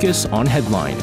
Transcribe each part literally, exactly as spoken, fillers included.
Focus on Headline.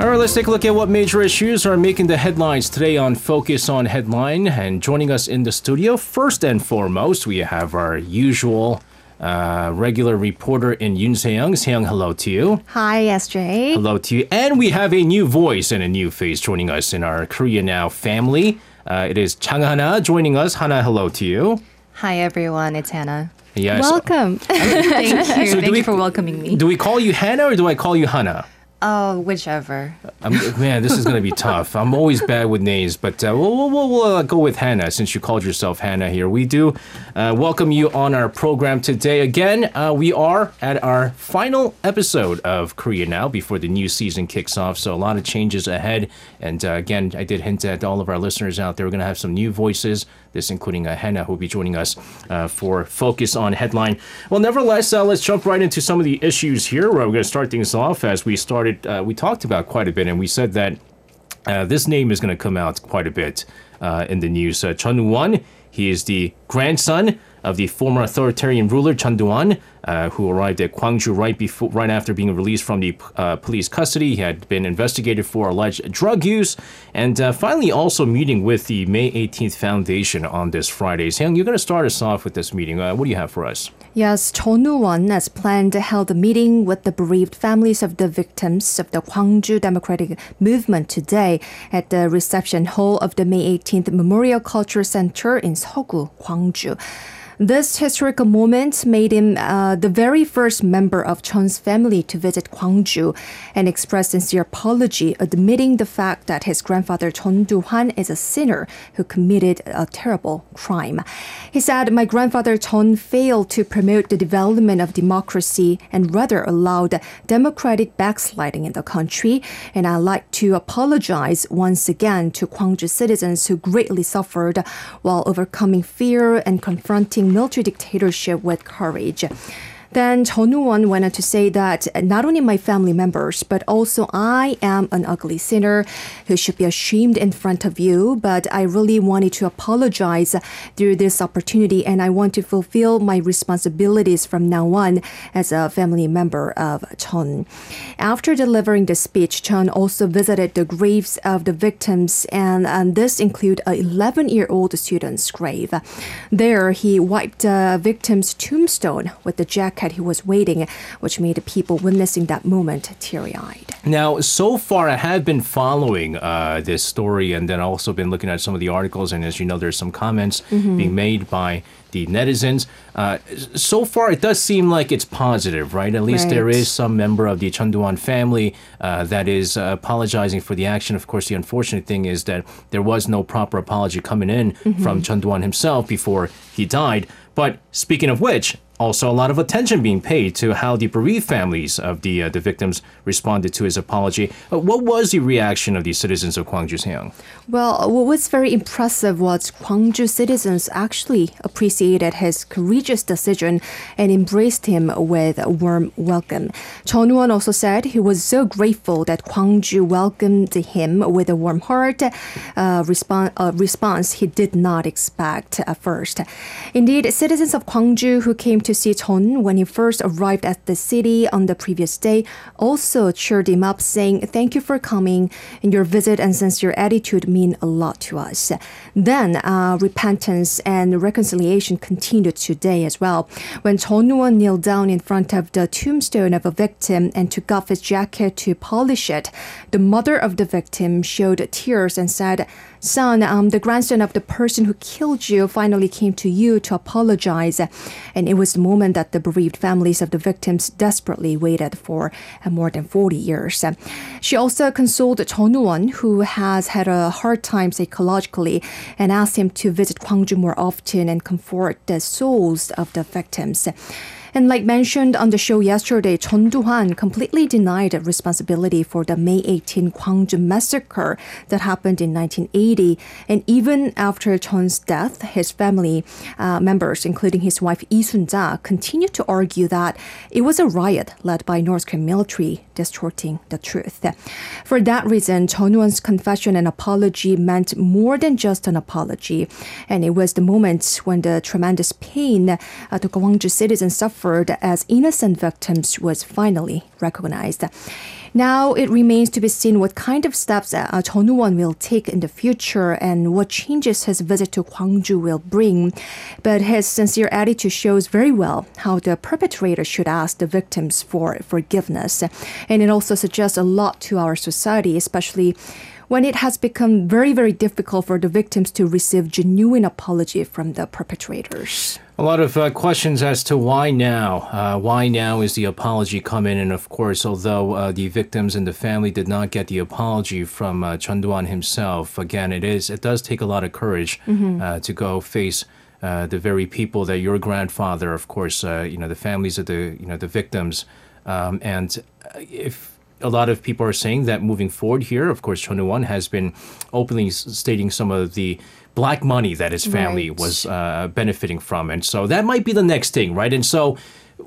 All right, let's take a look at what major issues are making the headlines today on Focus on Headline. And joining us in the studio, first and foremost, we have our usual uh, regular reporter in Yoon Se-young. Se-young, hello to you. Hi, S J. Hello to you. And we have a new voice and a new face joining us in our Korea Now family. Uh, it is Jang Hana joining us. Hana, hello to you. Hi, everyone. It's Hana. Yes. Welcome. Thank you. So Thank we, you for welcoming me. Do we call you Hana or do I call you Hana? Oh, whichever. I'm, man, this is going to be tough. I'm always bad with names, but uh, we'll, we'll, we'll uh, go with Hana since you called yourself Hana here. We do uh, welcome you on our program today. Again, uh, we are at our final episode of Korea Now before the new season kicks off, so a lot of changes ahead. And uh, again, I did hint at all of our listeners out there, we're going to have some new voices, this including uh, Hana, who will be joining us uh, for Focus on Headline. Well, nevertheless, uh, let's jump right into some of the issues here, where we're going to start things off as we started. Uh, we talked about quite a bit, and we said that uh, this name is going to come out quite a bit uh, in the news. Uh, Chun Woo-won, he is the grandson of the former authoritarian ruler Chun Doo-hwan, uh, who arrived at Gwangju right before, right after being released from the uh, police custody. He had been investigated for alleged drug use, and uh, finally also meeting with the May eighteenth Foundation on this Friday. Se-young, you're going to start us off with this meeting. Uh, what do you have for us? Yes, Chun Woo-won, as planned, held a meeting with the bereaved families of the victims of the Gwangju Democratic Movement today at the reception hall of the May eighteenth Memorial Culture Center in Seogul, Gwangju. This historical moment made him uh, the very first member of Chun's family to visit Gwangju and expressed sincere apology, admitting the fact that his grandfather Chun Doo-hwan is a sinner who committed a terrible crime. He said, "My grandfather Chun failed to promote the development of democracy and rather allowed democratic backsliding in the country, and I'd like to apologize once again to Gwangju citizens who greatly suffered while overcoming fear and confronting military dictatorship with courage." Then Chun Woo-won went on to say that not only my family members, but also I am an ugly sinner who should be ashamed in front of you, but I really wanted to apologize through this opportunity, and I want to fulfill my responsibilities from now on as a family member of Chun. After delivering the speech, Chun also visited the graves of the victims, and, and this include an eleven-year-old student's grave. There, he wiped the victim's tombstone with the jacket he was waiting, which made the people witnessing that moment teary-eyed. Now, so far, I have been following uh, this story and then also been looking at some of the articles. And as you know, there's some comments mm-hmm. being made by the netizens. Uh, so far, it does seem like it's positive, right? At least right. there is some member of the Chun Doo-hwan family uh, that is uh, apologizing for the action. Of course, the unfortunate thing is that there was no proper apology coming in mm-hmm. from Chun Doo-hwan himself before he died. But speaking of which, also, a lot of attention being paid to how the bereaved families of the uh, the victims responded to his apology. Uh, what was the reaction of the citizens of Gwangju, Se-young? Well, what was very impressive was Gwangju citizens actually appreciated his courageous decision and embraced him with a warm welcome. Chun Woo-won also said he was so grateful that Gwangju welcomed him with a warm heart, a uh, respon- uh, response he did not expect at first. Indeed, citizens of Gwangju who came to see Chun when he first arrived at the city on the previous day also cheered him up, saying, "Thank you for coming, and your visit and sincere attitude mean a lot to us." Then uh, repentance and reconciliation continued today as well, when Chun Woo-won kneeled down in front of the tombstone of a victim and took off his jacket to polish it. The mother of the victim showed tears and said, "Son, um, the grandson of the person who killed you finally came to you to apologize," and it was the moment that the bereaved families of the victims desperately waited for more than forty years. She also consoled Chun Woo-won, who has had a hard time psychologically, and asked him to visit Gwangju more often and comfort the souls of the victims. And like mentioned on the show yesterday, Chun Doo-hwan completely denied responsibility for the May eighteenth Gwangju massacre that happened in nineteen eighty. And even after Chun's death, his family uh, members, including his wife Lee Soon-ja, continued to argue that it was a riot led by North Korean military, distorting the truth. For that reason, Chun Woo-won's confession and apology meant more than just an apology. And it was the moment when the tremendous pain uh, the Gwangju citizens suffered as innocent victims was finally recognized. Now it remains to be seen what kind of steps uh, Chun Woo-won will take in the future and what changes his visit to Gwangju will bring. But his sincere attitude shows very well how the perpetrator should ask the victims for forgiveness. And it also suggests a lot to our society, especially when it has become very, very difficult for the victims to receive genuine apology from the perpetrators. A lot of uh, questions as to why now. Uh, why now is the apology coming? And of course, although uh, the victims and the family did not get the apology from uh, Chun Doo-hwan himself, again, it is it does take a lot of courage mm-hmm. uh, to go face uh, the very people that your grandfather, of course, uh, you know, the families of the you know the victims, um, and if. A lot of people are saying that moving forward here, of course, Chun Woo-won has been openly stating some of the black money that his family right. was uh, benefiting from. And so that might be the next thing, right? And so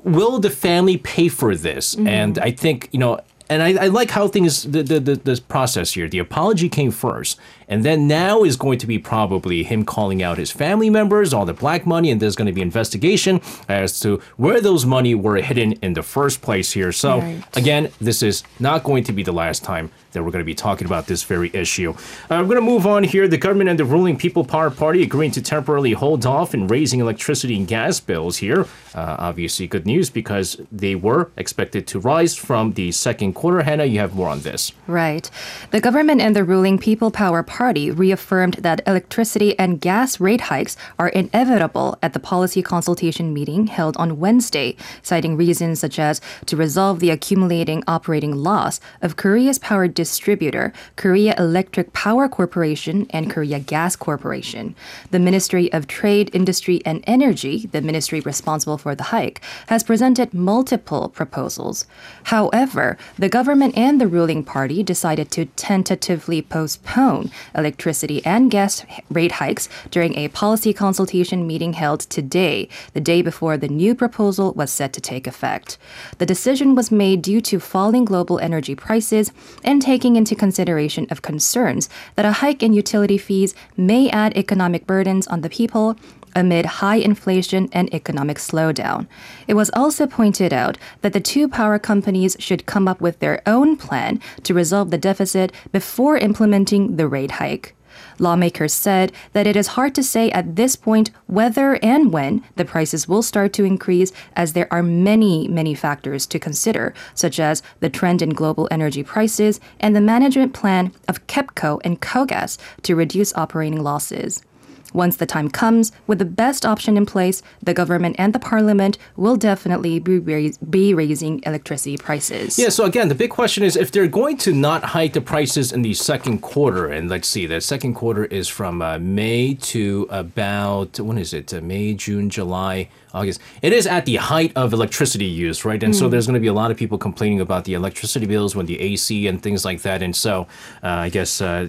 will the family pay for this? Mm-hmm. And I think, you know, and I, I like how things, the, the, the, the process here, the apology came first. And then now is going to be probably him calling out his family members, all the black money, and there's going to be investigation as to where those money were hidden in the first place here. So right. again, this is not going to be the last time that we're going to be talking about this very issue. I'm going to move on here. The government and the ruling People Power Party agreeing to temporarily hold off in raising electricity and gas bills here. Uh, obviously good news because they were expected to rise from the second quarter. Hannah, you have more on this. Right. The government and the ruling People Power Party Party reaffirmed that electricity and gas rate hikes are inevitable at the policy consultation meeting held on Wednesday, citing reasons such as to resolve the accumulating operating loss of Korea's power distributor, Korea Electric Power Corporation, and Korea Gas Corporation. The Ministry of Trade, Industry and Energy, the ministry responsible for the hike, has presented multiple proposals. However, the government and the ruling party decided to tentatively postpone electricity and gas rate hikes during a policy consultation meeting held today, the day before the new proposal was set to take effect. The decision was made due to falling global energy prices and taking into consideration of concerns that a hike in utility fees may add economic burdens on the people amid high inflation and economic slowdown. It was also pointed out that the two power companies should come up with their own plan to resolve the deficit before implementing the rate hike. Lawmakers said that it is hard to say at this point whether and when the prices will start to increase, as there are many, many factors to consider, such as the trend in global energy prices and the management plan of KEPCO and KOGAS to reduce operating losses. Once the time comes, with the best option in place, the government and the parliament will definitely be, raise, be raising electricity prices. Yeah, so again, the big question is if they're going to not hike the prices in the second quarter, and let's see, the second quarter is from uh, May to about, when is it, uh, May, June, July, August. It is at the height of electricity use, right? And mm. so there's going to be a lot of people complaining about the electricity bills when the A C and things like that. And so uh, I guess, uh,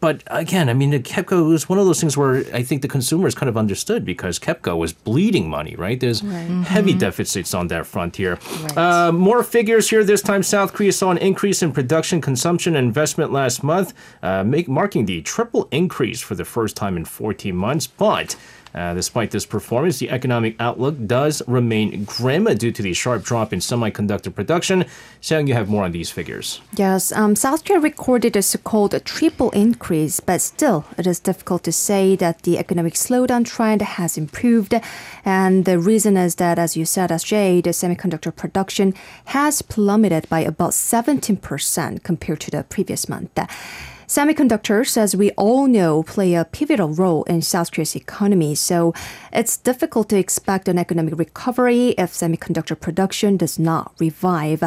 but again, I mean, the KEPCO was one of those things where I think the consumers kind of understood because KEPCO was bleeding money, right? There's right. Mm-hmm. heavy deficits on that front here. Right. Uh, more figures here. This time, South Korea saw an increase in production, consumption, and investment last month, uh, make, marking the triple increase for the first time in fourteen months. But Uh, despite this performance, the economic outlook does remain grim due to the sharp drop in semiconductor production. Se-young, you have more on these figures. Yes, um, South Korea recorded a so-called triple increase, but still, it is difficult to say that the economic slowdown trend has improved. And the reason is that, as you said, S J, the semiconductor production has plummeted by about seventeen percent compared to the previous month. Semiconductors, as we all know, play a pivotal role in South Korea's economy, so it's difficult to expect an economic recovery if semiconductor production does not revive.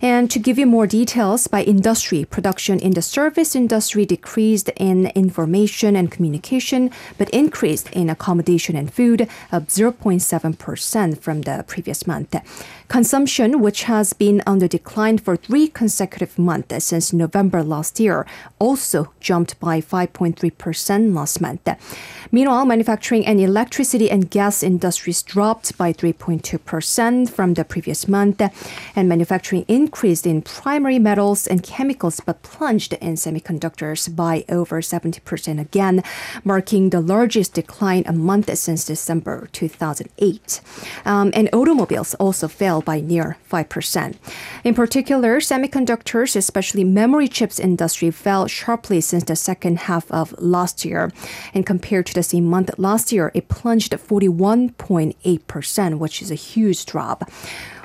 And to give you more details, by industry, production in the service industry decreased in information and communication, but increased in accommodation and food, up zero point seven percent from the previous month. Consumption, which has been on the decline for three consecutive months since November last year, also jumped by five point three percent last month. Meanwhile, manufacturing and electricity and gas industries dropped by three point two percent from the previous month, and manufacturing increased in primary metals and chemicals but plunged in semiconductors by over seventy percent again, marking the largest decline a month since December two thousand eight. Um, and automobiles also fell by near five percent. In particular, semiconductors, especially memory chips industry, fell sharply since the second half of last year. And compared to the same month last year, it plunged forty-one point eight percent, which is a huge drop.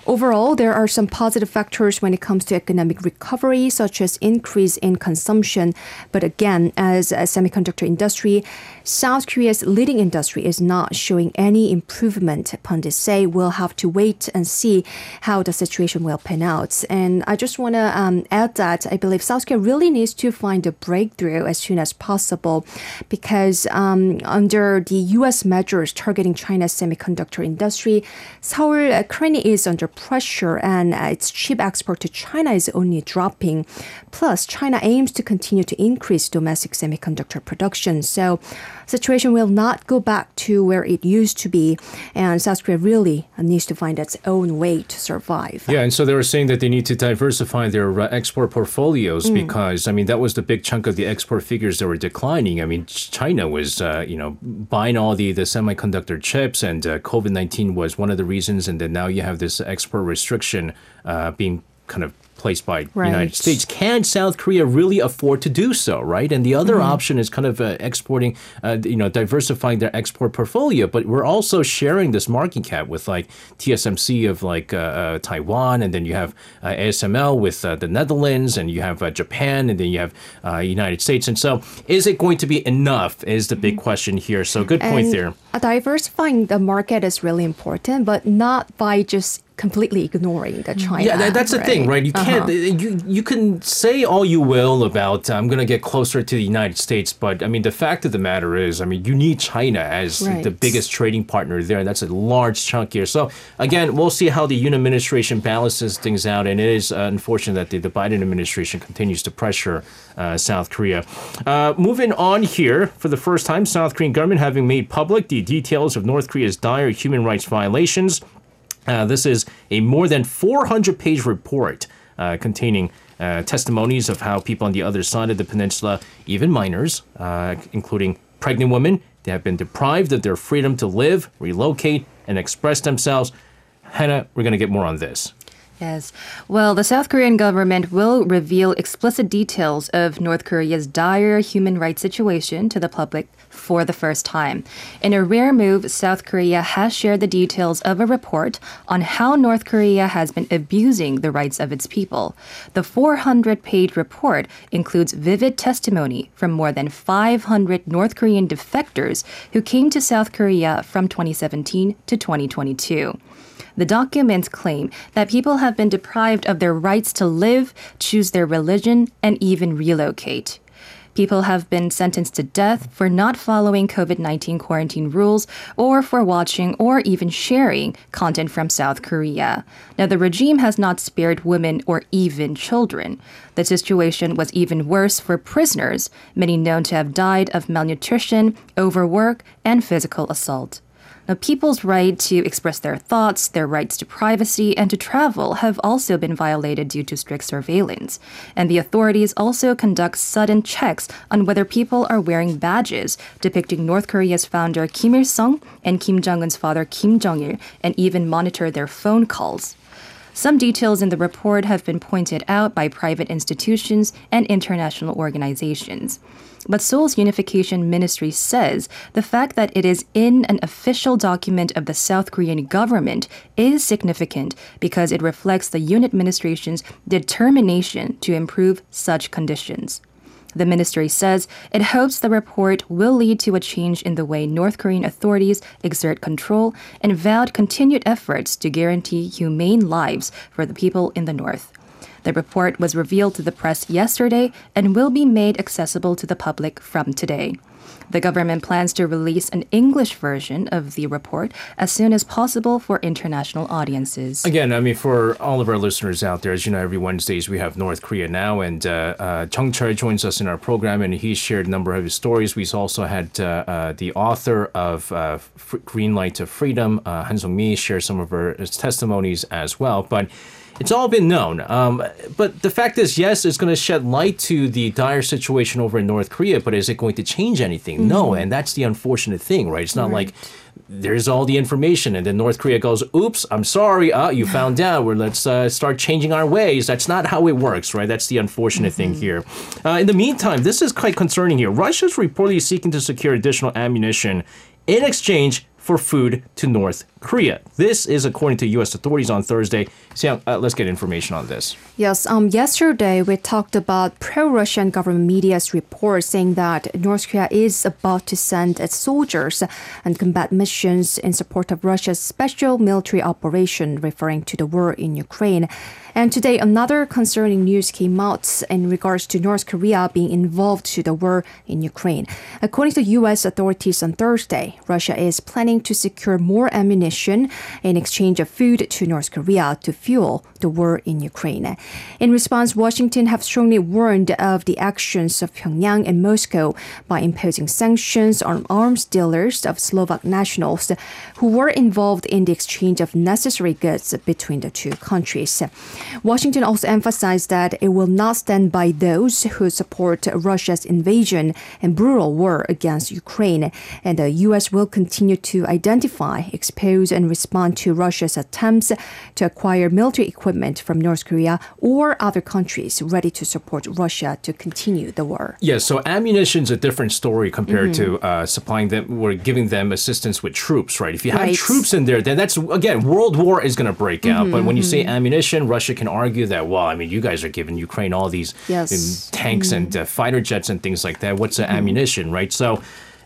Overall, there are some positive factors when it comes to economic recovery, such as increase in consumption. But again, as a semiconductor industry, South Korea's leading industry is not showing any improvement. Pundits say we'll have to wait and see how the situation will pan out. And I just want to um, add that I believe South Korea really needs to find a breakthrough as soon as possible, because um, under the U S measures targeting China's semiconductor industry, Seoul uh, currently is under pressure, and uh, its chip export to China is only dropping. Plus, China aims to continue to increase domestic semiconductor production. So, situation will not go back to where it used to be, and South Korea really needs to find its own way to survive. Yeah, and so they were saying that they need to diversify their uh, export portfolios mm. because, I mean, that was the big chunk of the export figures that were declining. I mean, China was, uh, you know, buying all the, the semiconductor chips, and uh, COVID nineteen was one of the reasons, and then now you have this export restriction uh, being kind of placed by the right. United States. Can South Korea really afford to do so, right? And the other mm-hmm. option is kind of uh, exporting, uh, you know, diversifying their export portfolio. But we're also sharing this market cap with like T S M C of like uh, uh, Taiwan, and then you have uh, A S M L with uh, the Netherlands, and you have uh, Japan, and then you have uh, United States. And so is it going to be enough is the big mm-hmm. question here. So good point and there. Diversifying the market is really important, but not by just completely ignoring the China. Yeah, that, that's right? the thing, right? You can't. Uh-huh. You you can say all you will about I'm going to get closer to the United States, but I mean the fact of the matter is, I mean you need China as right. the biggest trading partner there, and that's a large chunk here. So again, we'll see how the Yoon administration balances things out, and it is uh, unfortunate that the, the Biden administration continues to pressure uh, South Korea. Uh, moving on here, for the first time, South Korean government having made public the details of North Korea's dire human rights violations. Uh, this is a more than four hundred page report uh, containing uh, testimonies of how people on the other side of the peninsula, even minors, uh, including pregnant women, they have been deprived of their freedom to live, relocate, and express themselves. Hannah, we're going to get more on this. Yes. Well, the South Korean government will reveal explicit details of North Korea's dire human rights situation to the public for the first time. In a rare move, South Korea has shared the details of a report on how North Korea has been abusing the rights of its people. The four hundred page report includes vivid testimony from more than five hundred North Korean defectors who came to South Korea from twenty seventeen to twenty twenty-two. The documents claim that people have been deprived of their rights to live, choose their religion, and even relocate. People have been sentenced to death for not following COVID nineteen quarantine rules or for watching or even sharing content from South Korea. Now, the regime has not spared women or even children. The situation was even worse for prisoners, many known to have died of malnutrition, overwork, and physical assault. Now, people's right to express their thoughts, their rights to privacy, and to travel have also been violated due to strict surveillance. And the authorities also conduct sudden checks on whether people are wearing badges depicting North Korea's founder Kim Il-sung and Kim Jong-un's father Kim Jong-il, and even monitor their phone calls. Some details in the report have been pointed out by private institutions and international organizations. But Seoul's Unification Ministry says the fact that it is in an official document of the South Korean government is significant because it reflects the Yoon administration's determination to improve such conditions. The ministry says it hopes the report will lead to a change in the way North Korean authorities exert control and vowed continued efforts to guarantee humane lives for the people in the North. The report was revealed to the press yesterday and will be made accessible to the public from today. The government plans to release an English version of the report as soon as possible for international audiences. Again, I mean, for all of our listeners out there, as you know, every Wednesdays we have North Korea Now, and uh, uh, Chung Choi joins us in our program, and he shared a number of his stories. We also had uh, uh, the author of uh, F- Green Light to Freedom, uh, Han Sung-mi, share some of her testimonies as well. But it's all been known. Um, but the fact is, yes, it's going to shed light to the dire situation over in North Korea, but is it going to change anything? Mm-hmm. No, and that's the unfortunate thing, right? It's not right. like there's all the information and then North Korea goes, oops, I'm sorry, uh, you found out, well, let's uh, start changing our ways. That's not how it works, right? That's the unfortunate mm-hmm. thing here. Uh, in the meantime, this is quite concerning here. Russia's reportedly seeking to secure additional ammunition in exchange for food to North Korea. This is according to U S authorities on Thursday. So uh, let's get information on this. Yes, um, yesterday we talked about pro-Russian government media's report saying that North Korea is about to send its soldiers and combat missions in support of Russia's special military operation, referring to the war in Ukraine. And today, another concerning news came out in regards to North Korea being involved to the war in Ukraine. According to U S authorities on Thursday, Russia is planning to secure more ammunition in exchange of food to North Korea to fuel the war in Ukraine. In response, Washington have strongly warned of the actions of Pyongyang and Moscow by imposing sanctions on arms dealers of Slovak nationals who were involved in the exchange of necessary goods between the two countries. Washington also emphasized that it will not stand by those who support Russia's invasion and brutal war against Ukraine, and the U S will continue to identify, expose, and respond to Russia's attempts to acquire military equipment from North Korea or other countries ready to support Russia to continue the war. Yes, so ammunition's a different story compared mm-hmm. to uh, supplying them or giving them assistance with troops, right? If you have right. troops in there, then that's, again, world war is going to break out. Mm-hmm, but when you mm-hmm. say ammunition, Russia Russia can argue that, well, I mean, you guys are giving Ukraine all these yes. tanks mm. and uh, fighter jets and things like that. What's the mm. ammunition, right? So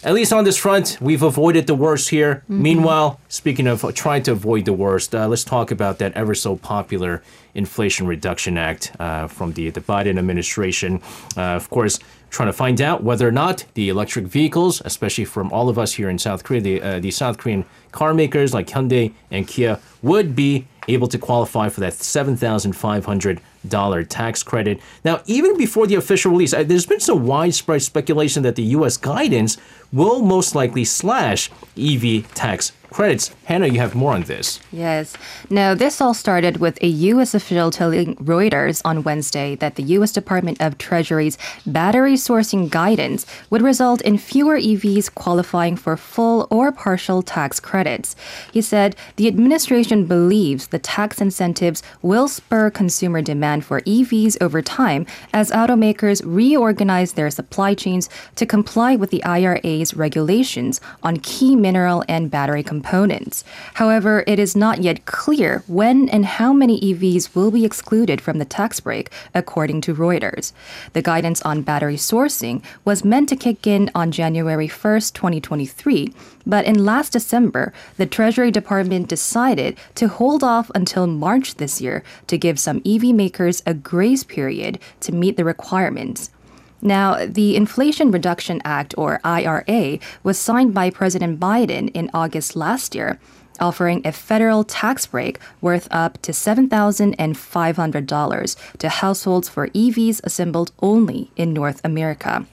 at least on this front, we've avoided the worst here. Mm-hmm. Meanwhile, speaking of trying to avoid the worst, uh, let's talk about that ever so popular Inflation Reduction Act uh, from the, the Biden administration. Uh, of course, trying to find out whether or not the electric vehicles, especially from all of us here in South Korea, the, uh, the South Korean car makers like Hyundai and Kia would be able to qualify for that seven thousand five hundred dollars tax credit. Now, even before the official release, there's been some widespread speculation that the U S guidance will most likely slash E V tax credits. Hannah, you have more on this. Yes. Now, this all started with a U S official telling Reuters on Wednesday that the U S Department of Treasury's battery sourcing guidance would result in fewer E Vs qualifying for full or partial tax credits. He said the administration believes the tax incentives will spur consumer demand for E Vs over time as automakers reorganize their supply chains to comply with the I R A's regulations on key mineral and battery components. Components. However, it is not yet clear when and how many E Vs will be excluded from the tax break, according to Reuters. The guidance on battery sourcing was meant to kick in on January first, twenty twenty-three, but in last December, the Treasury Department decided to hold off until March this year to give some E V makers a grace period to meet the requirements. Now, the Inflation Reduction Act, or I R A, was signed by President Biden in August last year, offering a federal tax break worth up to seven thousand five hundred dollars to households for E Vs assembled only in North America.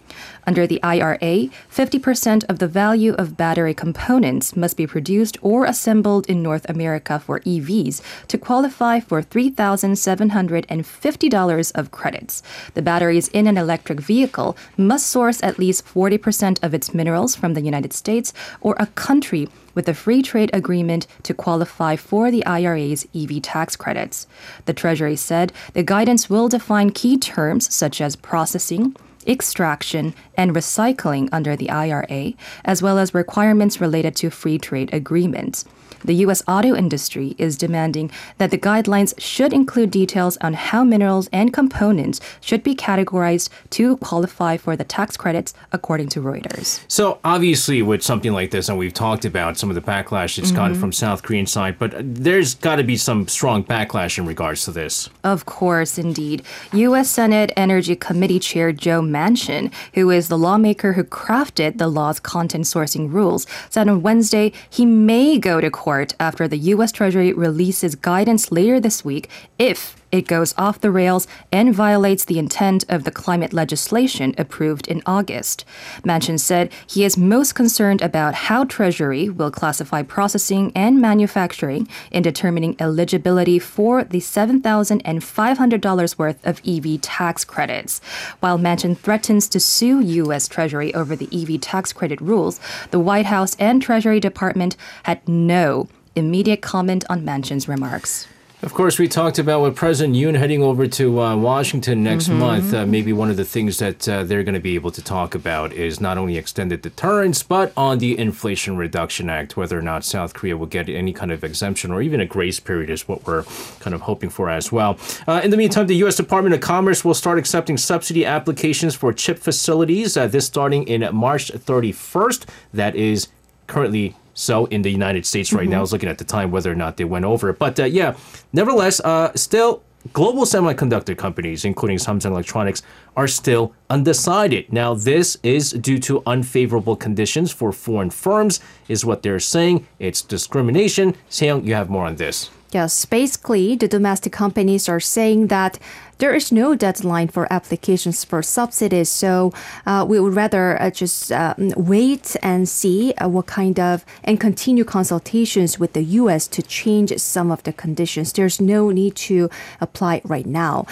Under the I R A, fifty percent of the value of battery components must be produced or assembled in North America for E Vs to qualify for three thousand seven hundred fifty dollars of credits. The batteries in an electric vehicle must source at least forty percent of its minerals from the United States or a country with a free trade agreement to qualify for the I R A's E V tax credits. The Treasury said the guidance will define key terms such as processing, extraction, and recycling under the I R A, as well as requirements related to free trade agreements. The U S auto industry is demanding that the guidelines should include details on how minerals and components should be categorized to qualify for the tax credits, according to Reuters. So obviously with something like this, and we've talked about some of the backlash it's mm-hmm. gotten from South Korean side, but there's got to be some strong backlash in regards to this. Of course, indeed. U S Senate Energy Committee Chair Joe Manchin, who is the lawmaker who crafted the law's content sourcing rules, said on Wednesday he may go to court after the U S Treasury releases guidance later this week if it goes off the rails and violates the intent of the climate legislation approved in August. Manchin said he is most concerned about how Treasury will classify processing and manufacturing in determining eligibility for the seven thousand five hundred dollars worth of E V tax credits. While Manchin threatens to sue U S Treasury over the E V tax credit rules, the White House and Treasury Department had no immediate comment on Manchin's remarks. Of course, we talked about with President Yoon heading over to uh, Washington next mm-hmm. month. Uh, maybe one of the things that uh, they're going to be able to talk about is not only extended deterrence, but on the Inflation Reduction Act, whether or not South Korea will get any kind of exemption or even a grace period is what we're kind of hoping for as well. Uh, in the meantime, the U S Department of Commerce will start accepting subsidy applications for chip facilities, uh, this starting in March thirty-first. That is currently so in the United States right mm-hmm. now. I was looking at the time whether or not they went over it. But uh, yeah, nevertheless, uh, still global semiconductor companies, including Samsung Electronics, are still undecided. Now, this is due to unfavorable conditions for foreign firms, is what they're saying. It's discrimination. Se-young, you have more on this. Yes, basically, the domestic companies are saying that there is no deadline for applications for subsidies, so uh, we would rather uh, just uh, wait and see uh, what kind of and continue consultations with the U S to change some of the conditions. There's no need to apply right now.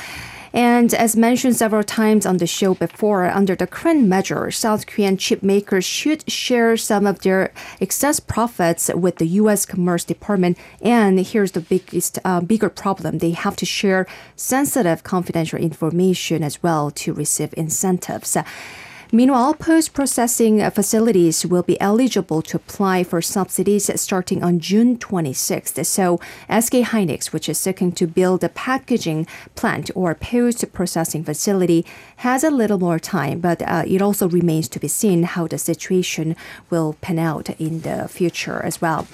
And as mentioned several times on the show before, under the current measure, South Korean chip makers should share some of their excess profits with the U S. Commerce Department. And here's the biggest, uh, bigger problem. They have to share sensitive confidential information as well to receive incentives. Meanwhile, post-processing facilities will be eligible to apply for subsidies starting on June twenty-sixth. So S K Hynix, which is seeking to build a packaging plant or post-processing facility, has a little more time, but uh, it also remains to be seen how the situation will pan out in the future as well.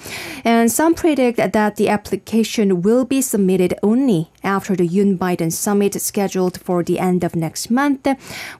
And some predict that the application will be submitted only after the Yoon Biden summit scheduled for the end of next month,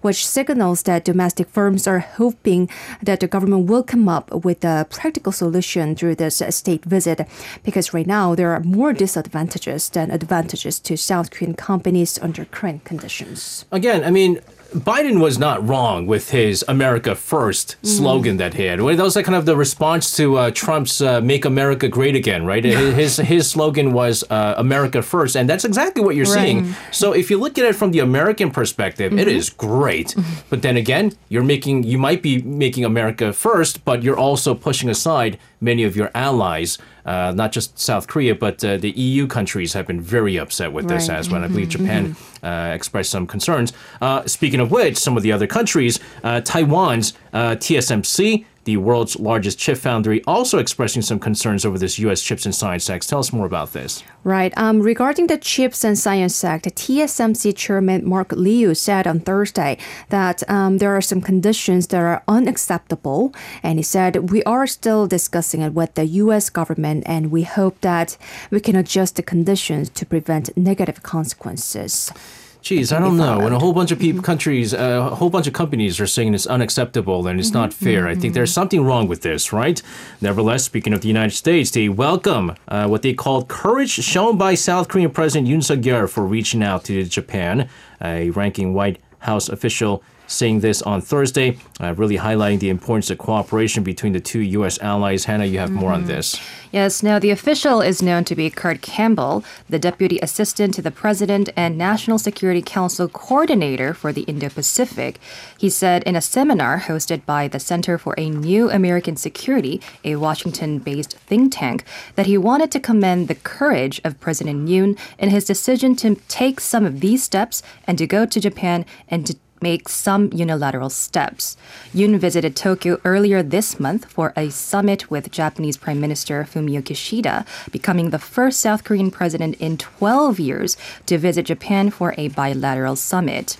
which signals that domestic Domestic firms are hoping that the government will come up with a practical solution through this state visit, because right now there are more disadvantages than advantages to South Korean companies under current conditions. Again, I mean, Biden was not wrong with his America First slogan mm. that he had. That was like kind of the response to uh, Trump's uh, Make America Great Again, right? his his slogan was uh, America First, and that's exactly what you're right. seeing. So if you look at it from the American perspective, mm-hmm. it is great. Mm-hmm. But then again, you're making you might be making America First, but you're also pushing aside many of your allies. Uh, not just South Korea, but uh, the E U countries have been very upset with this right. as well. Mm-hmm. I believe Japan mm-hmm. uh, expressed some concerns. Uh, speaking of which, some of the other countries, uh, Taiwan's uh, T S M C, the world's largest chip foundry, also expressing some concerns over this U S. Chips and Science Act. Tell us more about this. Right. Um, regarding the Chips and Science Act, T S M C Chairman Mark Liu said on Thursday that um, there are some conditions that are unacceptable. And he said, we are still discussing it with the U S government, and we hope that we can adjust the conditions to prevent negative consequences. Geez, I don't know. When a whole bunch of people, mm-hmm. countries, uh, a whole bunch of companies are saying it's unacceptable and it's mm-hmm. not fair, mm-hmm. I think there's something wrong with this, right? Nevertheless, speaking of the United States, they welcome uh, what they called courage shown by South Korean President Yoon Se-young for reaching out to Japan. A ranking White House official saying this on Thursday, uh, really highlighting the importance of cooperation between the two U S allies. Hannah, you have mm-hmm. more on this. Yes, now the official is known to be Kurt Campbell, the Deputy Assistant to the President and National Security Council Coordinator for the Indo-Pacific. He said in a seminar hosted by the Center for a New American Security, a Washington-based think tank, that he wanted to commend the courage of President Yoon in his decision to take some of these steps and to go to Japan and to make some unilateral steps. Yoon visited Tokyo earlier this month for a summit with Japanese Prime Minister Fumio Kishida, becoming the first South Korean president in twelve years to visit Japan for a bilateral summit.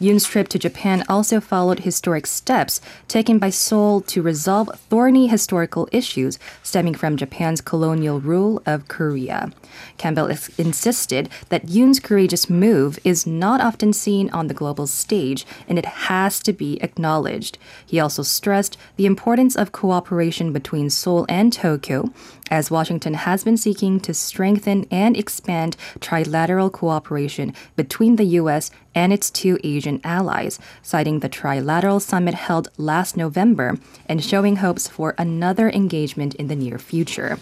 Yoon's trip to Japan also followed historic steps taken by Seoul to resolve thorny historical issues stemming from Japan's colonial rule of Korea. Campbell is- insisted that Yoon's courageous move is not often seen on the global stage, and it has to be acknowledged. He also stressed the importance of cooperation between Seoul and Tokyo, as Washington has been seeking to strengthen and expand trilateral cooperation between the U S and its two Asian allies, citing the trilateral summit held last November and showing hopes for another engagement in the near future.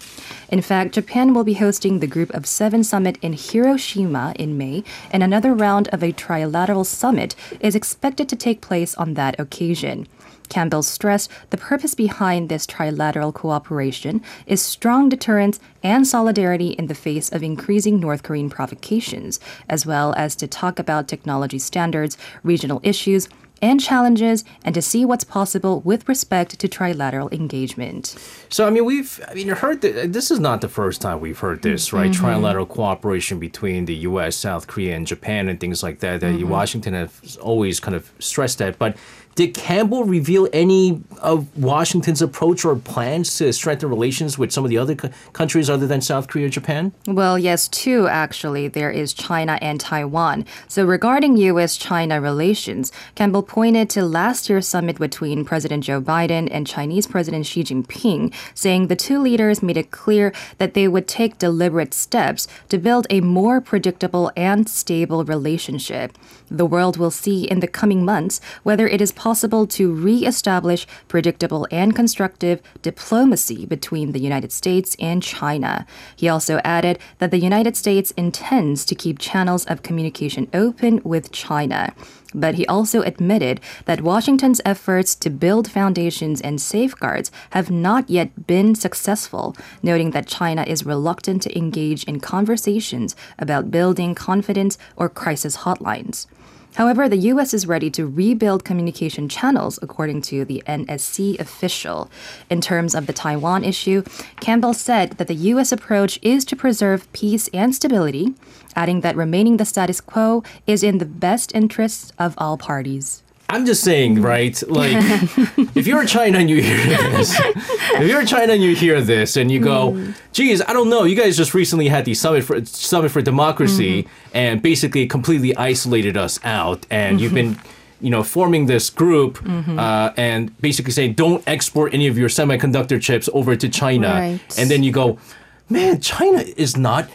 In fact, Japan will be hosting the Group of Seven summit in Hiroshima in May, and another round of a trilateral summit is expected to take place on that occasion. Campbell stressed the purpose behind this trilateral cooperation is strong deterrence and solidarity in the face of increasing North Korean provocations, as well as to talk about technology standards, regional issues, and challenges, and to see what's possible with respect to trilateral engagement. So, I mean, we've I mean, you heard that this is not the first time we've heard this, right? Mm-hmm. Trilateral cooperation between the U S, South Korea, and Japan and things like that. That mm-hmm. Washington has always kind of stressed that. But did Campbell reveal any of Washington's approach or plans to strengthen relations with some of the other co- countries other than South Korea and Japan? Well, yes, two, actually. There is China and Taiwan. So regarding U S-China relations, Campbell pointed to last year's summit between President Joe Biden and Chinese President Xi Jinping, saying the two leaders made it clear that they would take deliberate steps to build a more predictable and stable relationship. The world will see in the coming months whether it is possible possible to re-establish predictable and constructive diplomacy between the United States and China. He also added that the United States intends to keep channels of communication open with China. But he also admitted that Washington's efforts to build foundations and safeguards have not yet been successful, noting that China is reluctant to engage in conversations about building confidence or crisis hotlines. However, the U S is ready to rebuild communication channels, according to the N S C official. In terms of the Taiwan issue, Campbell said that the U S approach is to preserve peace and stability, adding that remaining the status quo is in the best interests of all parties. I'm just saying, right? Like, if you're China and you hear this, if you're China and you hear this, and you go, mm. "Geez, I don't know. You guys just recently had the summit for summit for democracy, mm-hmm. and basically completely isolated us out, and mm-hmm. you've been." you know, forming this group mm-hmm. uh, and basically saying, don't export any of your semiconductor chips over to China. Right. And then you go, man, China is not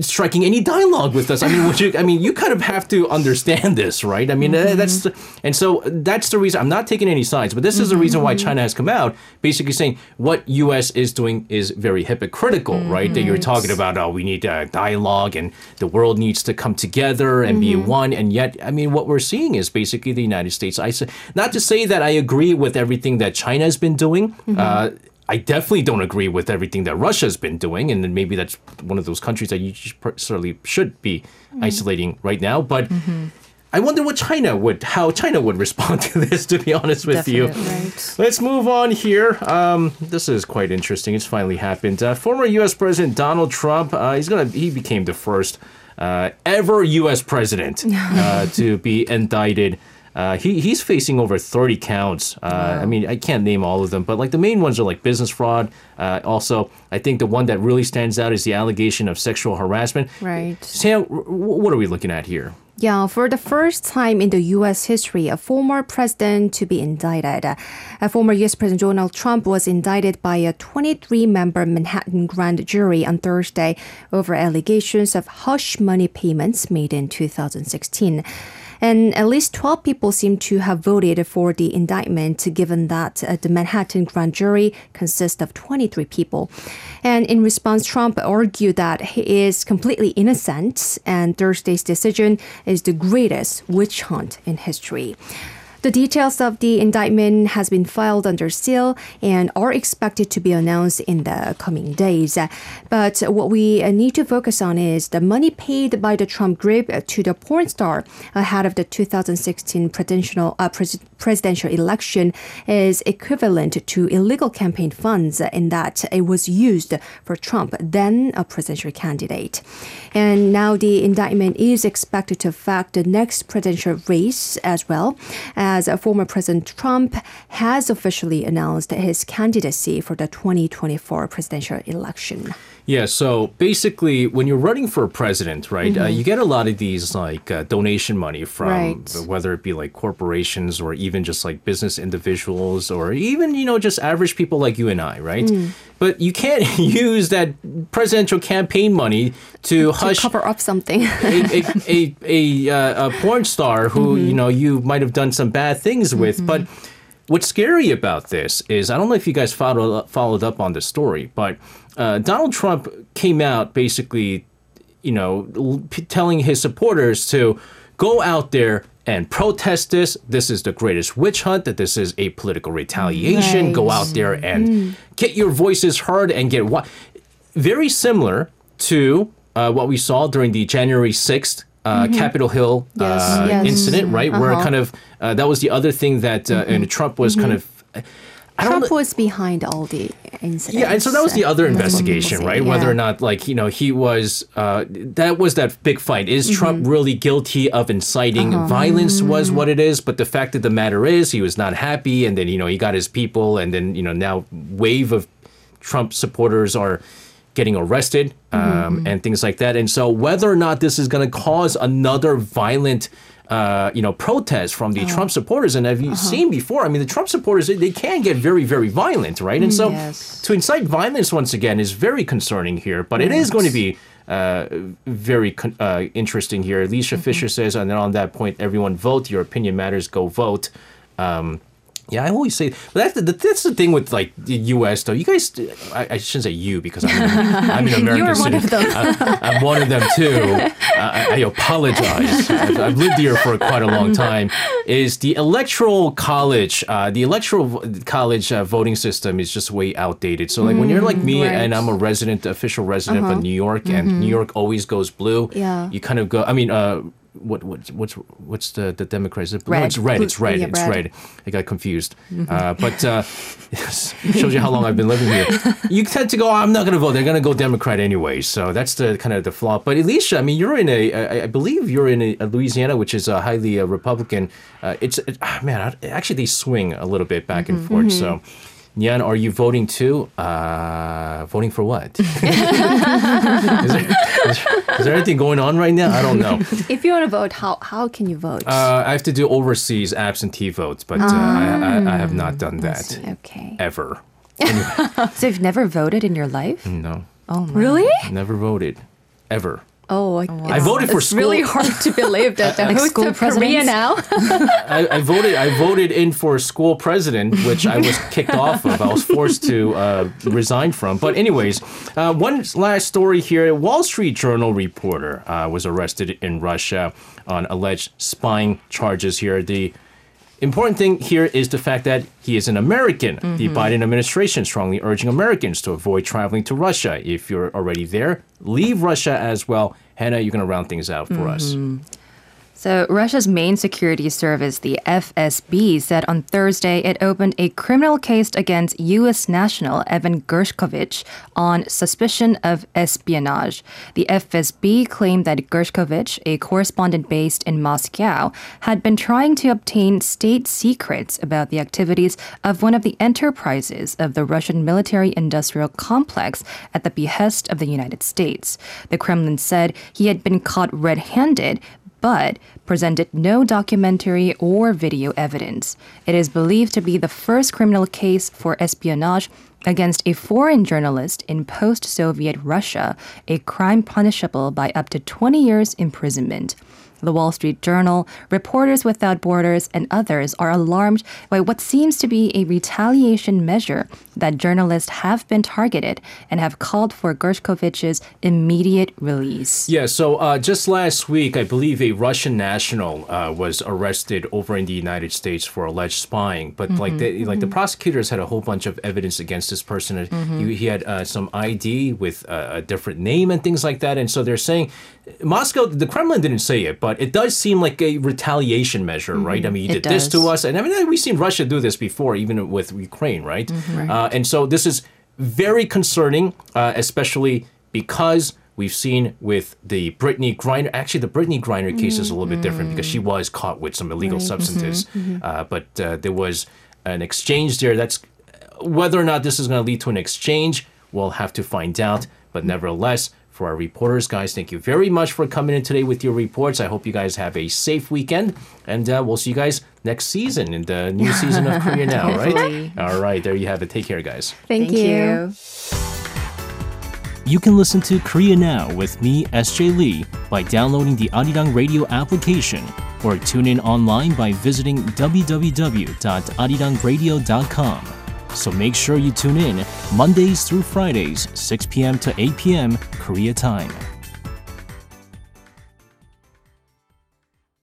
striking any dialogue with us. I mean, would you, I mean, you kind of have to understand this, right? I mean, mm-hmm. that's, and so that's the reason, I'm not taking any sides, but this mm-hmm. is the reason why China has come out, basically saying what U S is doing is very hypocritical, mm-hmm. right? That you're talking about, oh, we need uh, dialogue and the world needs to come together and mm-hmm. be one. And yet, I mean, what we're seeing is basically the United States. I say, not to say that I agree with everything that China has been doing, mm-hmm. uh, I definitely don't agree with everything that Russia's been doing, and then maybe that's one of those countries that you certainly should be mm-hmm. isolating right now. But mm-hmm. I wonder what China would, how China would respond to this, to be honest with Definitely. You. Right. Let's move on here. Um, this is quite interesting. It's finally happened. Uh, former U S President Donald Trump, uh, he's gonna, he became the first uh, ever U S president uh, to be indicted. Uh, he he's facing over thirty counts. Uh, wow. I mean, I can't name all of them, but like the main ones are like business fraud. Uh, also, I think the one that really stands out is the allegation of sexual harassment. Right. Sam, what are we looking at here? Yeah, for the first time in the U S history, a former president to be indicted. A former U S President Donald Trump was indicted by a twenty-three member Manhattan grand jury on Thursday over allegations of hush money payments made in two thousand sixteen. And at least twelve people seem to have voted for the indictment, given that uh, the Manhattan grand jury consists of twenty-three people. And in response, Trump argued that he is completely innocent, and Thursday's decision is the greatest witch hunt in history. The details of the indictment has been filed under seal and are expected to be announced in the coming days. But what we need to focus on is the money paid by the Trump group to the porn star ahead of the two thousand sixteen presidential, uh, pres- presidential election is equivalent to illegal campaign funds in that it was used for Trump, then a presidential candidate. And now the indictment is expected to affect the next presidential race as well, as former President Trump has officially announced his candidacy for the twenty twenty-four presidential election. Yeah, so basically, when you're running for president, right, mm-hmm. uh, you get a lot of these like uh, donation money from right. whether it be like corporations or even just like business individuals or even, you know, just average people like you and I, right? Mm. But you can't use that presidential campaign money to, to hush cover up something. a, a, a, a, uh, a porn star who, mm-hmm. you know, you might have done some bad things with, mm-hmm. but what's scary about this is, I don't know if you guys follow, followed up on this story, but uh, Donald Trump came out basically, you know, l- telling his supporters to go out there and protest this. This is the greatest witch hunt, that this is a political retaliation. Right. Go out there and mm. get your voices heard and get what. Very similar to uh, what we saw during the January sixth Uh, mm-hmm. Capitol Hill yes, uh, yes. incident, right? Uh-huh. Where kind of uh, that was the other thing that uh, mm-hmm. and Trump was mm-hmm. kind of. Uh, I don't Trump know, was behind all the incidents. Yeah, and so that was the other investigation, right? Yeah. Whether or not, like, you know, he was, uh, that was that big fight. Is mm-hmm. Trump really guilty of inciting uh-huh. violence mm-hmm. was what it is, but the fact of the matter is he was not happy, and then, you know, he got his people, and then, you know, now wave of Trump supporters are getting arrested um, mm-hmm. and things like that. And so whether or not this is going to cause another violent Uh, you know, protests from the oh. Trump supporters. And have you uh-huh. seen before? I mean, the Trump supporters, they, they can get very, very violent, right? And so yes. to incite violence once again is very concerning here, but yes. it is going to be uh, very con- uh, interesting here. Alicia mm-hmm. Fisher says, and then on that point, everyone vote. Your opinion matters. Go vote. Um, yeah, I always say that's the, that's the thing with like the U S though. You guys, I, I shouldn't say you because I'm, I'm an American. You're one of them. I, I'm one of them too. Uh, I, I apologize. I've, I've lived here for quite a long time. Is the electoral college, uh, the electoral college uh, voting system is just way outdated. So like mm, when you're like me right. and I'm a resident, official resident uh-huh. of New York, mm-hmm. and New York always goes blue. Yeah. You kind of go. I mean. Uh, What what's what's what's the the Democrats? Red. No, it's red. It's red. Yeah, it's red. red. I got confused. Mm-hmm. Uh, but uh, it shows you how long I've been living here. You tend to go, oh, I'm not going to vote. They're going to go Democrat anyway. So that's the kind of the flaw. But Alicia, I mean, you're in a, I, I believe you're in a, a Louisiana, which is a highly uh, Republican. Uh, it's it, oh, man, I, actually they swing a little bit back and mm-hmm. forth. Mm-hmm. So. Nyan, are you voting too? Uh, voting for what? is, there, is, is there anything going on right now? I don't know. If you want to vote, how how can you vote? Uh, I have to do overseas absentee votes, but uh, um, I, I, I have not done that okay. ever. Anyway. So you've never voted in your life? No. Oh, my. Really? Never voted. Ever. Oh, like, wow. I voted for it's school. It's really hard to believe that uh, the host of Korea now. I, I voted. I voted in for school president, which I was kicked off of. I was forced to uh, resign from. But anyways, uh, one last story here. A Wall Street Journal reporter uh, was arrested in Russia on alleged spying charges here. The important thing here is the fact that he is an American. Mm-hmm. The Biden administration strongly urging Americans to avoid traveling to Russia. If you're already there, leave Russia as well. Hannah, you're going to round things out for mm-hmm. us. So Russia's main security service, the F S B, said on Thursday it opened a criminal case against U S national Evan Gershkovich on suspicion of espionage. The F S B claimed that Gershkovich, a correspondent based in Moscow, had been trying to obtain state secrets about the activities of one of the enterprises of the Russian military-industrial complex at the behest of the United States. The Kremlin said he had been caught red-handed, but presented no documentary or video evidence. It is believed to be the first criminal case for espionage against a foreign journalist in post-Soviet Russia, a crime punishable by up to twenty years imprisonment. The Wall Street Journal, Reporters Without Borders, and others are alarmed by what seems to be a retaliation measure that journalists have been targeted and have called for Gershkovich's immediate release. Yeah, so uh, just last week, I believe a Russian national uh, was arrested over in the United States for alleged spying. But mm-hmm. like, the, like mm-hmm. the prosecutors had a whole bunch of evidence against this person. Mm-hmm. He, he had uh, some I D with uh, a different name and things like that. And so they're saying Moscow, the Kremlin didn't say it, but But it does seem like a retaliation measure, mm-hmm. right? I mean, you did this to us. And I mean, we've seen Russia do this before, even with Ukraine, right? Mm-hmm. right. Uh, and so this is very concerning, uh, especially because we've seen with the Brittany Griner. Actually, the Brittany Griner case mm-hmm. is a little bit different because she was caught with some illegal right. substances. Mm-hmm. Mm-hmm. Uh, but uh, there was an exchange there. That's whether or not this is going to lead to an exchange, we'll have to find out. But nevertheless, for our reporters, guys, thank you very much for coming in today with your reports. I hope you guys have a safe weekend, and uh, we'll see you guys next season in the new season of Korea Now, right? All right, there you have it. Take care, guys. Thank, thank you. you. You can listen to Korea Now with me, S J Lee, by downloading the Arirang Radio application, or tune in online by visiting w w w dot arirang radio dot com. So make sure you tune in Mondays through Fridays, six p.m. to eight p.m. Korea time.